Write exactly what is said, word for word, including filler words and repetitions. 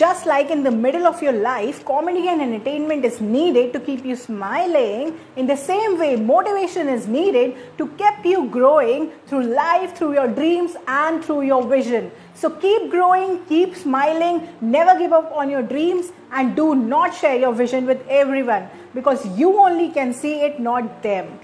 Just like in the middle of your life, comedy and entertainment is needed to keep you smiling. In the same way, motivation is needed to keep you growing through life, through your dreams and through your vision. So keep growing, keep smiling, never give up on your dreams and do not share your vision with everyone because you only can see it, not them.